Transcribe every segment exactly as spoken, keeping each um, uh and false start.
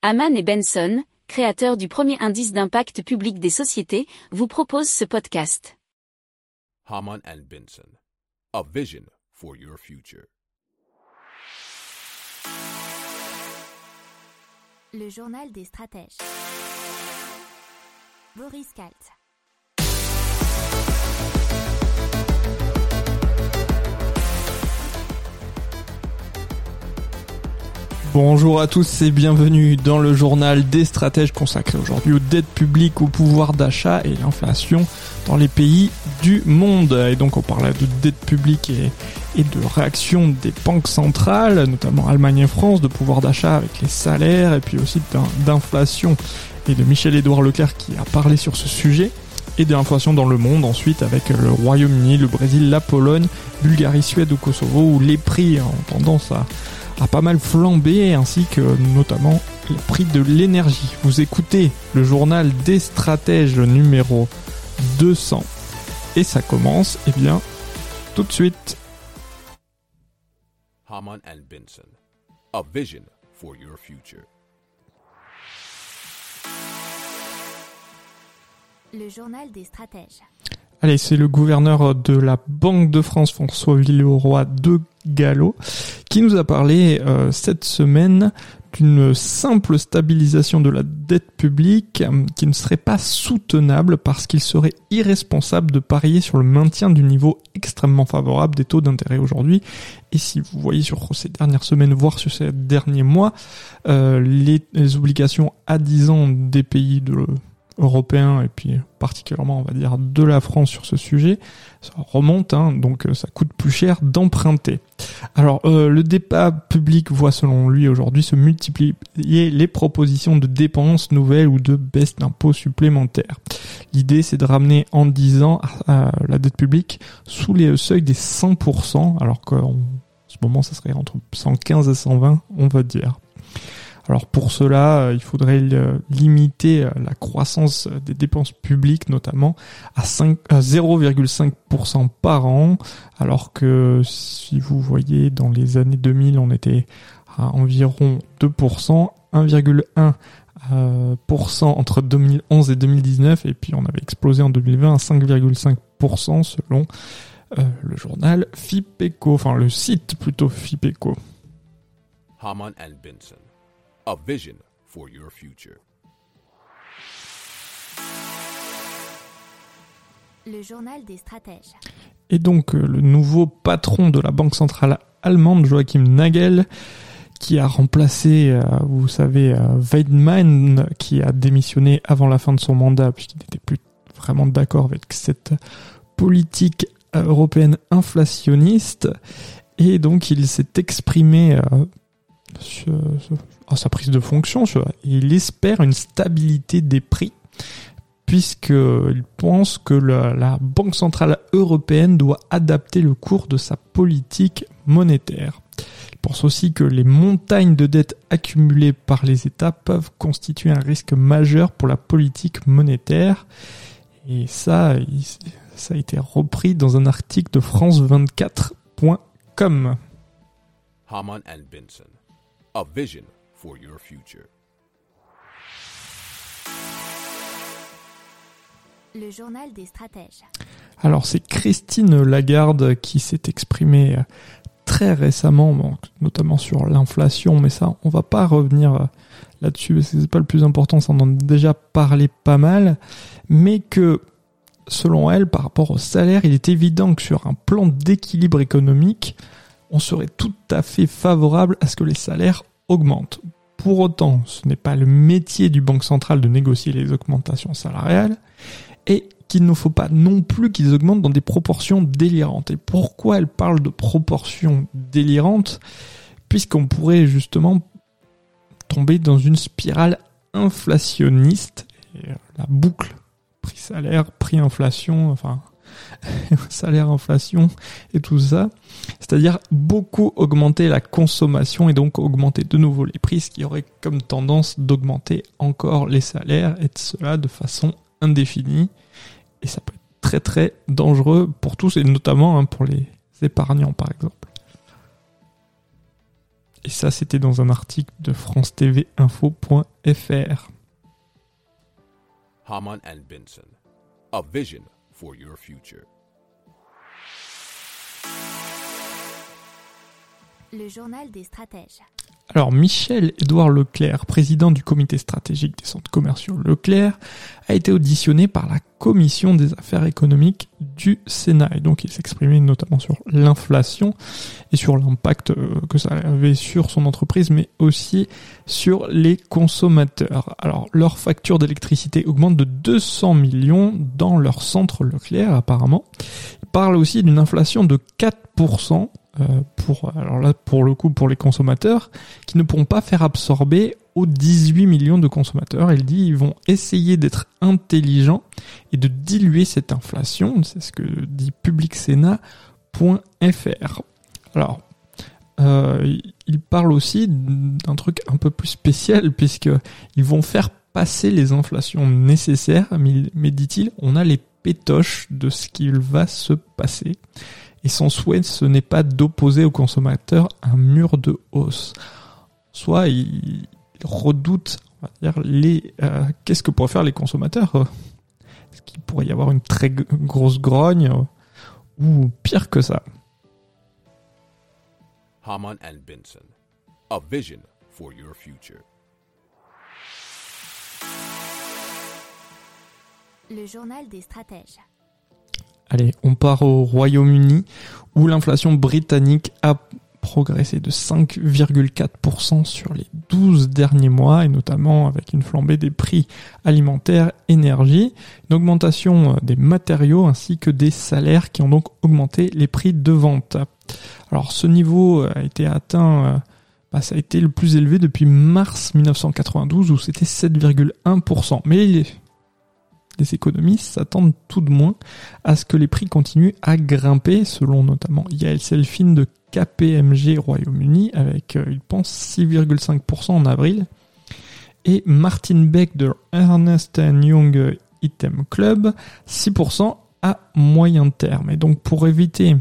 Hamant et Benson, créateurs du premier indice d'impact public des sociétés, vous proposent ce podcast. Hamant et Benson, a vision for your future. Le journal des stratèges. Boris Kalt. Bonjour à tous et bienvenue dans le journal des stratèges consacré aujourd'hui aux dettes publiques, au pouvoir d'achat et l'inflation dans les pays du monde. Et donc on parlait de dettes publiques et, et de réaction des banques centrales, notamment Allemagne et France, de pouvoir d'achat avec les salaires et puis aussi d'inflation et de Michel-Edouard Leclerc qui a parlé sur ce sujet. Et de l'inflation dans le monde, ensuite avec le Royaume-Uni, le Brésil, la Pologne, Bulgarie, Suède ou Kosovo, où les prix ont tendance à, à pas mal flamber, ainsi que notamment les prix de l'énergie. Vous écoutez le journal des stratèges numéro deux cents, et ça commence, eh bien, tout de suite. Hamant et Benson, a vision for your future. Le journal des stratèges. Allez, c'est le gouverneur de la Banque de France, François Villeroy de Gallo, qui nous a parlé euh, cette semaine d'une simple stabilisation de la dette publique euh, qui ne serait pas soutenable parce qu'il serait irresponsable de parier sur le maintien du niveau extrêmement favorable des taux d'intérêt aujourd'hui. Et si vous voyez sur ces dernières semaines, voire sur ces derniers mois, euh, les, les obligations à dix ans des pays de européen et puis particulièrement on va dire de la France sur ce sujet, ça remonte, hein, donc ça coûte plus cher d'emprunter. Alors euh, le débat public voit selon lui aujourd'hui se multiplier les propositions de dépenses nouvelles ou de baisse d'impôts supplémentaires. L'idée c'est de ramener en dix ans euh, la dette publique sous les seuils des cent pour cent, alors qu'en ce moment ça serait entre cent quinze et cent vingt on va dire. Alors pour cela, il faudrait limiter la croissance des dépenses publiques, notamment à, cinq, à zéro virgule cinq pour cent par an, alors que si vous voyez dans les années deux mille, on était à environ deux pour cent, un virgule un pour cent euh, entre deux mille onze et deux mille dix-neuf, et puis on avait explosé en deux mille vingt à cinq virgule cinq pour cent selon euh, le journal Fipeco, enfin le site plutôt Fipeco. Hamant et Benson. A vision for your future. Le journal des stratèges. Et donc le nouveau patron de la Banque centrale allemande, Joachim Nagel, qui a remplacé, euh, vous savez, euh, Weidmann, qui a démissionné avant la fin de son mandat, puisqu'il n'était plus vraiment d'accord avec cette politique européenne inflationniste. Et donc il s'est exprimé euh, Ce, ce, à sa prise de fonction, ce, il espère une stabilité des prix, puisqu'il pense que la, la Banque centrale européenne doit adapter le cours de sa politique monétaire. Il pense aussi que les montagnes de dettes accumulées par les États peuvent constituer un risque majeur pour la politique monétaire. Et ça, il, ça a été repris dans un article de France vingt-quatre point com. Hamant et Benson. A vision for your future. Le journal des stratèges. Alors c'est Christine Lagarde qui s'est exprimée très récemment, notamment sur l'inflation, mais ça on va pas revenir là-dessus parce que c'est pas le plus important, ça en a déjà parlé pas mal, mais que selon elle, par rapport au salaire, il est évident que sur un plan d'équilibre économique, on serait tout à fait favorable à ce que les salaires augmentent. Pour autant, ce n'est pas le métier du Banque centrale de négocier les augmentations salariales et qu'il ne faut pas non plus qu'ils augmentent dans des proportions délirantes. Et pourquoi elle parle de proportions délirantes ? Puisqu'on pourrait justement tomber dans une spirale inflationniste. Et la boucle prix-salaire, prix-inflation, enfin... salaire, inflation et tout ça, c'est-à-dire beaucoup augmenter la consommation et donc augmenter de nouveau les prix, ce qui aurait comme tendance d'augmenter encore les salaires et de cela de façon indéfinie, et ça peut être très très dangereux pour tous et notamment pour les épargnants par exemple. Et ça, c'était dans un article de france t v info point f r. Hamant et Benson, a vision for your future. Le journal des stratèges. Alors, Michel-Edouard Leclerc, président du comité stratégique des centres commerciaux Leclerc, a été auditionné par la commission des affaires économiques du Sénat. Et donc, il s'exprimait notamment sur l'inflation et sur l'impact que ça avait sur son entreprise, mais aussi sur les consommateurs. Alors, leur facture d'électricité augmente de deux cents millions dans leur centre Leclerc, apparemment. Il parle aussi d'une inflation de quatre pour cent. Pour, alors là, pour le coup, pour les consommateurs qui ne pourront pas faire absorber aux dix-huit millions de consommateurs. Il dit, ils vont essayer d'être intelligents et de diluer cette inflation. C'est ce que dit public sénat point f r. Alors, euh, il parle aussi d'un truc un peu plus spécial puisque ils vont faire passer les inflations nécessaires. Mais, mais dit-il, on a les pétoches de ce qu'il va se passer. Et son souhait, ce n'est pas d'opposer aux consommateurs un mur de hausse. Soit il redoute, on va dire, les, euh, qu'est-ce que pourraient faire les consommateurs ? Est-ce qu'il pourrait y avoir une très g- grosse grogne euh, ou pire que ça ? Hamant et Benson, a vision for your future. Le journal des stratèges. Allez, on part au Royaume-Uni où l'inflation britannique a progressé de cinq virgule quatre pour cent sur les douze derniers mois et notamment avec une flambée des prix alimentaires, énergie, une augmentation des matériaux ainsi que des salaires qui ont donc augmenté les prix de vente. Alors ce niveau a été atteint, bah, ça a été le plus élevé depuis mars dix-neuf cent quatre-vingt-douze où c'était sept virgule un pour cent. Mais il est... Les économistes s'attendent tout de moins à ce que les prix continuent à grimper, selon notamment Yael Selfin de K P M G Royaume-Uni, avec, euh, il pense, six virgule cinq pour cent en avril, et Martin Beck de Ernst and Young Item Club, six pour cent à moyen terme. Et donc, pour éviter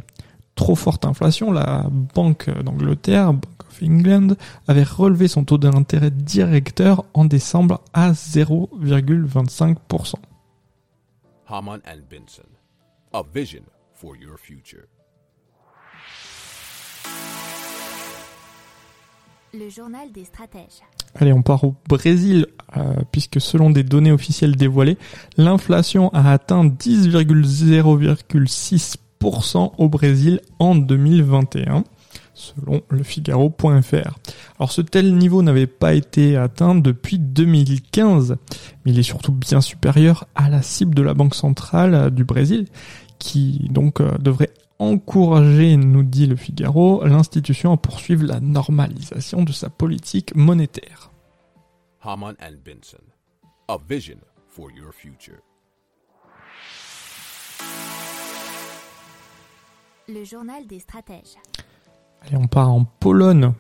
trop forte inflation, la Banque d'Angleterre, Bank of England, avait relevé son taux d'intérêt directeur en décembre à zéro virgule vingt-cinq pour cent. Hamant et Benson, a vision for your future. Le journal des stratèges. Allez, on part au Brésil, euh, puisque selon des données officielles dévoilées, l'inflation a atteint dix virgule zéro six pour cent au Brésil en deux mille vingt et un, selon le Figaro point f r. Alors ce tel niveau n'avait pas été atteint depuis deux mille quinze, mais il est surtout bien supérieur à la cible de la Banque centrale du Brésil, qui donc euh, devrait encourager, nous dit le Figaro, l'institution à poursuivre la normalisation de sa politique monétaire. Hamant et Benson, a vision for your future. Le journal des stratèges. Allez, on part en Pologne,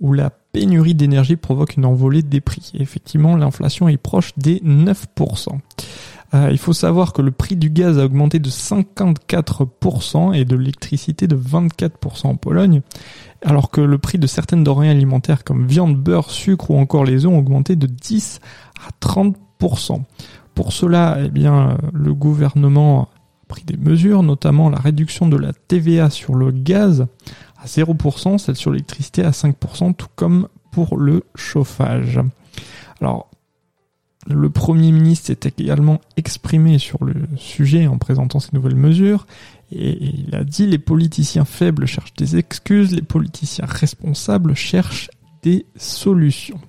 où la pénurie d'énergie provoque une envolée des prix. Et effectivement, l'inflation est proche des neuf pour cent. Euh, il faut savoir que le prix du gaz a augmenté de cinquante-quatre pour cent et de l'électricité de vingt-quatre pour cent en Pologne, alors que le prix de certaines denrées alimentaires comme viande, beurre, sucre ou encore les œufs ont augmenté de dix à trente pour cent. Pour cela, eh bien, le gouvernement pris des mesures, notamment la réduction de la T V A sur le gaz à zéro pour cent, celle sur l'électricité à cinq pour cent, tout comme pour le chauffage. Alors, le Premier ministre s'est également exprimé sur le sujet en présentant ces nouvelles mesures et il a dit « Les politiciens faibles cherchent des excuses, les politiciens responsables cherchent des solutions ».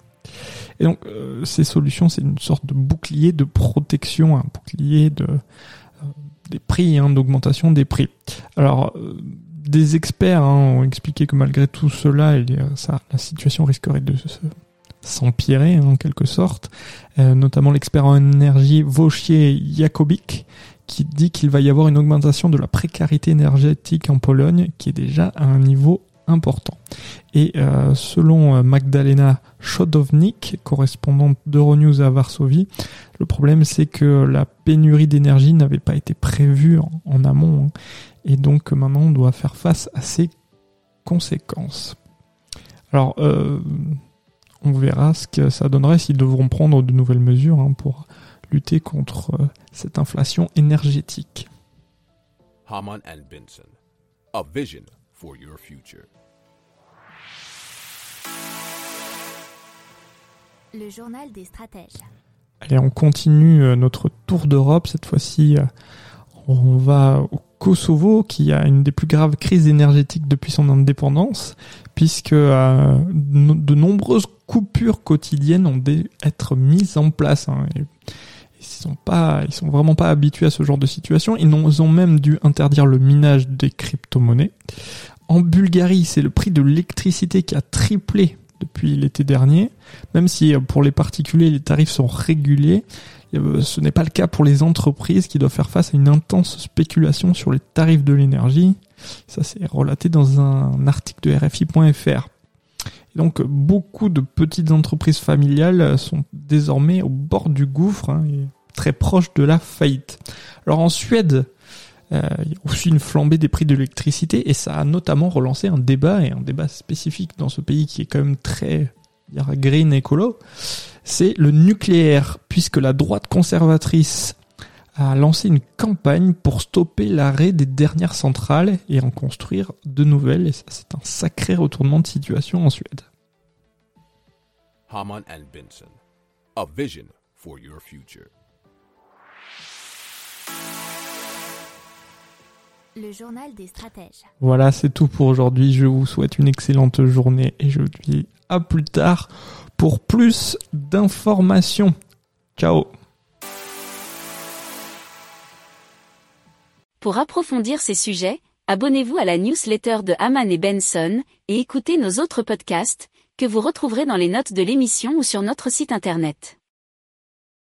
Et donc, euh, ces solutions, c'est une sorte de bouclier de protection, un bouclier de... Euh, des prix, hein, d'augmentation des prix. Alors, euh, des experts hein, ont expliqué que malgré tout cela, il y a, ça, la situation risquerait de se, s'empirer, hein, en quelque sorte. Euh, notamment l'expert en énergie Vauchier-Jakobik, qui dit qu'il va y avoir une augmentation de la précarité énergétique en Pologne, qui est déjà à un niveau important. Et euh, selon euh, Magdalena Chodovnik, correspondante d'Euronews à Varsovie, le problème c'est que la pénurie d'énergie n'avait pas été prévue en, en amont, hein, et donc maintenant on doit faire face à ses conséquences. Alors, euh, on verra ce que ça donnerait s'ils devront prendre de nouvelles mesures hein, pour lutter contre euh, cette inflation énergétique. Hamant et Benson, a vision for your future. Le journal des stratèges. Allez, on continue notre tour d'Europe. Cette fois-ci, on va au Kosovo, qui a une des plus graves crises énergétiques depuis son indépendance, puisque euh, de nombreuses coupures quotidiennes ont dû être mises en place. Hein, et ils sont pas, ils sont vraiment pas habitués à ce genre de situation. Ils ont même dû interdire le minage des crypto-monnaies. En Bulgarie, c'est le prix de l'électricité qui a triplé depuis l'été dernier. Même si pour les particuliers, les tarifs sont régulés, ce n'est pas le cas pour les entreprises qui doivent faire face à une intense spéculation sur les tarifs de l'énergie. Ça, c'est relaté dans un article de R F I point F R. Et donc, beaucoup de petites entreprises familiales sont désormais au bord du gouffre, hein, et très proches de la faillite. Alors en Suède, il y a aussi une flambée des prix de l'électricité, et ça a notamment relancé un débat, et un débat spécifique dans ce pays qui est quand même très green écolo, c'est le nucléaire, puisque la droite conservatrice a lancé une campagne pour stopper l'arrêt des dernières centrales et en construire de nouvelles, et ça c'est un sacré retournement de situation en Suède. Hamant et Benson, a vision for your future. Le journal des stratèges. Voilà, c'est tout pour aujourd'hui. Je vous souhaite une excellente journée et je vous dis à plus tard pour plus d'informations. Ciao. Pour approfondir ces sujets, abonnez-vous à la newsletter de Hamant et Benson et écoutez nos autres podcasts que vous retrouverez dans les notes de l'émission ou sur notre site internet.